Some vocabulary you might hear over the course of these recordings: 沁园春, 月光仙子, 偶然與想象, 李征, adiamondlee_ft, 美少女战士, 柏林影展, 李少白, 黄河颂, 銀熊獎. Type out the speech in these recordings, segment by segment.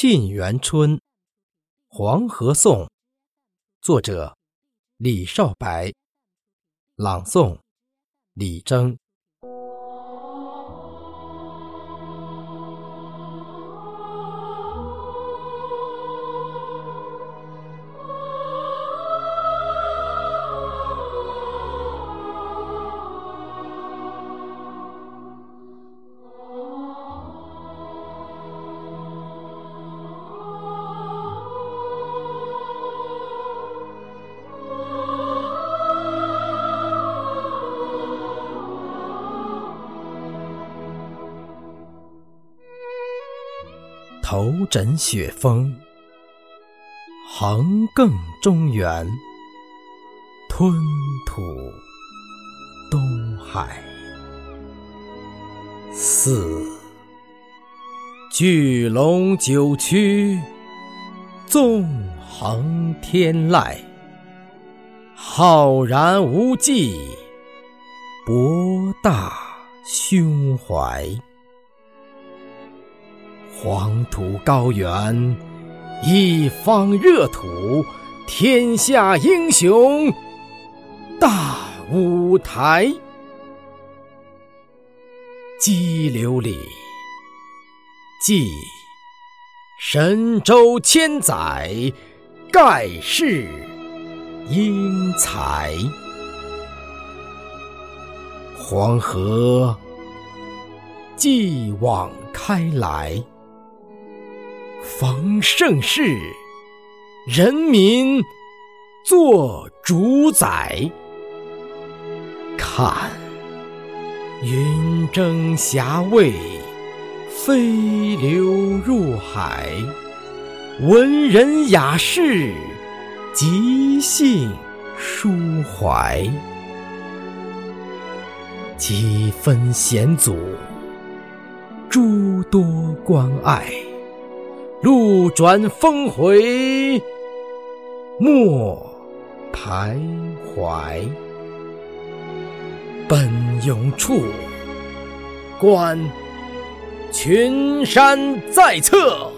沁园春·黄河颂，作者李少白，朗诵李征。头枕雪峰，横亘中原，吞吐东海。四巨龙九曲，纵横天籁，浩然无际，博大胸怀。黄土高原，一方热土，天下英雄大舞台。激流里，记神州千载，盖世英才。黄河继往开来，逢盛世，人民做主宰。看云蒸霞蔚，飞流入海，文人雅士，即兴抒怀。几分险阻，诸多关爱，路转峰回，莫徘徊。奔涌处，观群山在侧，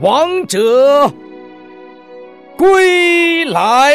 王者归来。